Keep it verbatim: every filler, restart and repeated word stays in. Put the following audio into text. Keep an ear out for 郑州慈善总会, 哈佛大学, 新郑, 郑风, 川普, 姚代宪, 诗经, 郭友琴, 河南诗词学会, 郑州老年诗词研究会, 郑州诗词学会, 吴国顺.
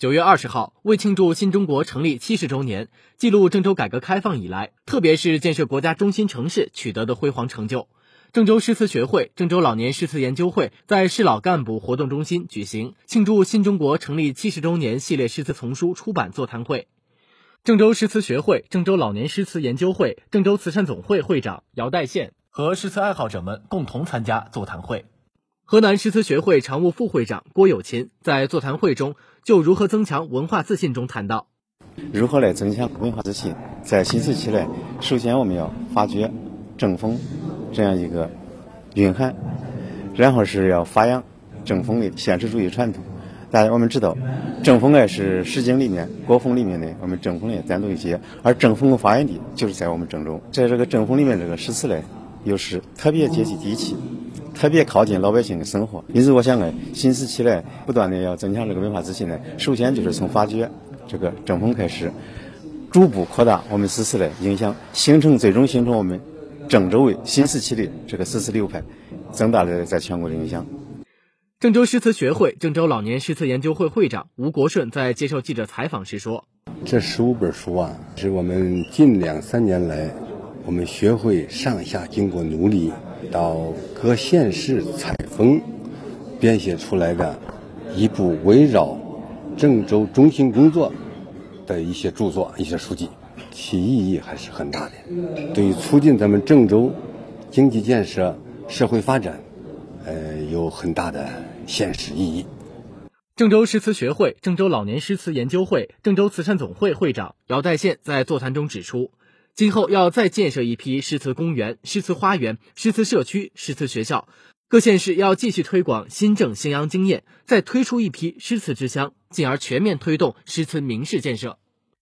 九月二十号，为庆祝新中国成立七十周年，记录郑州改革开放以来，特别是建设国家中心城市取得的辉煌成就，郑州诗词学会、郑州老年诗词研究会在市老干部活动中心举行庆祝新中国成立七十周年系列诗词丛书出版座谈会。郑州诗词学会、郑州老年诗词研究会、郑州慈善总会会长姚代宪和诗词爱好者们共同参加座谈会。河南诗词学会常务副会长郭友琴在座谈会中就如何增强文化自信中谈到，如何来增强文化自信，在新时期来，首先我们要发掘郑风这样一个蕴含，然后是要发扬郑风的现实主义传统。大家我们知道，郑风爱是《诗经》里面、国风里面的，我们郑风也单独一节，而郑风的发源地就是在我们郑州。在这个郑风里面，这个诗词来又是特别接地地气，特别靠近老百姓的生活。因此我想啊，新时期来不断的要增强这个文化自信呢，首先就是从发掘这个郑风开始，逐步扩大我们诗词的影响，形成最终形成我们郑州的新时期的这个诗词流派，增大了在全国的影响。郑州诗词学会、郑州老年诗词研究会会长吴国顺在接受记者采访时说，这十五本书啊，是我们近两三年来我们学会上下经过努力，到各县市采风编写出来的一部围绕郑州中心工作的一些著作、一些书籍，其意义还是很大的。对于促进咱们郑州经济建设、社会发展，呃，有很大的现实意义。郑州诗词学会、郑州老年诗词研究会、郑州慈善总会会长姚代宪在座谈中指出，今后要再建设一批诗词公园、诗词花园、诗词社区、诗词学校，各县市要继续推广新郑兴扬经验，再推出一批诗词之乡，进而全面推动诗词名市建设。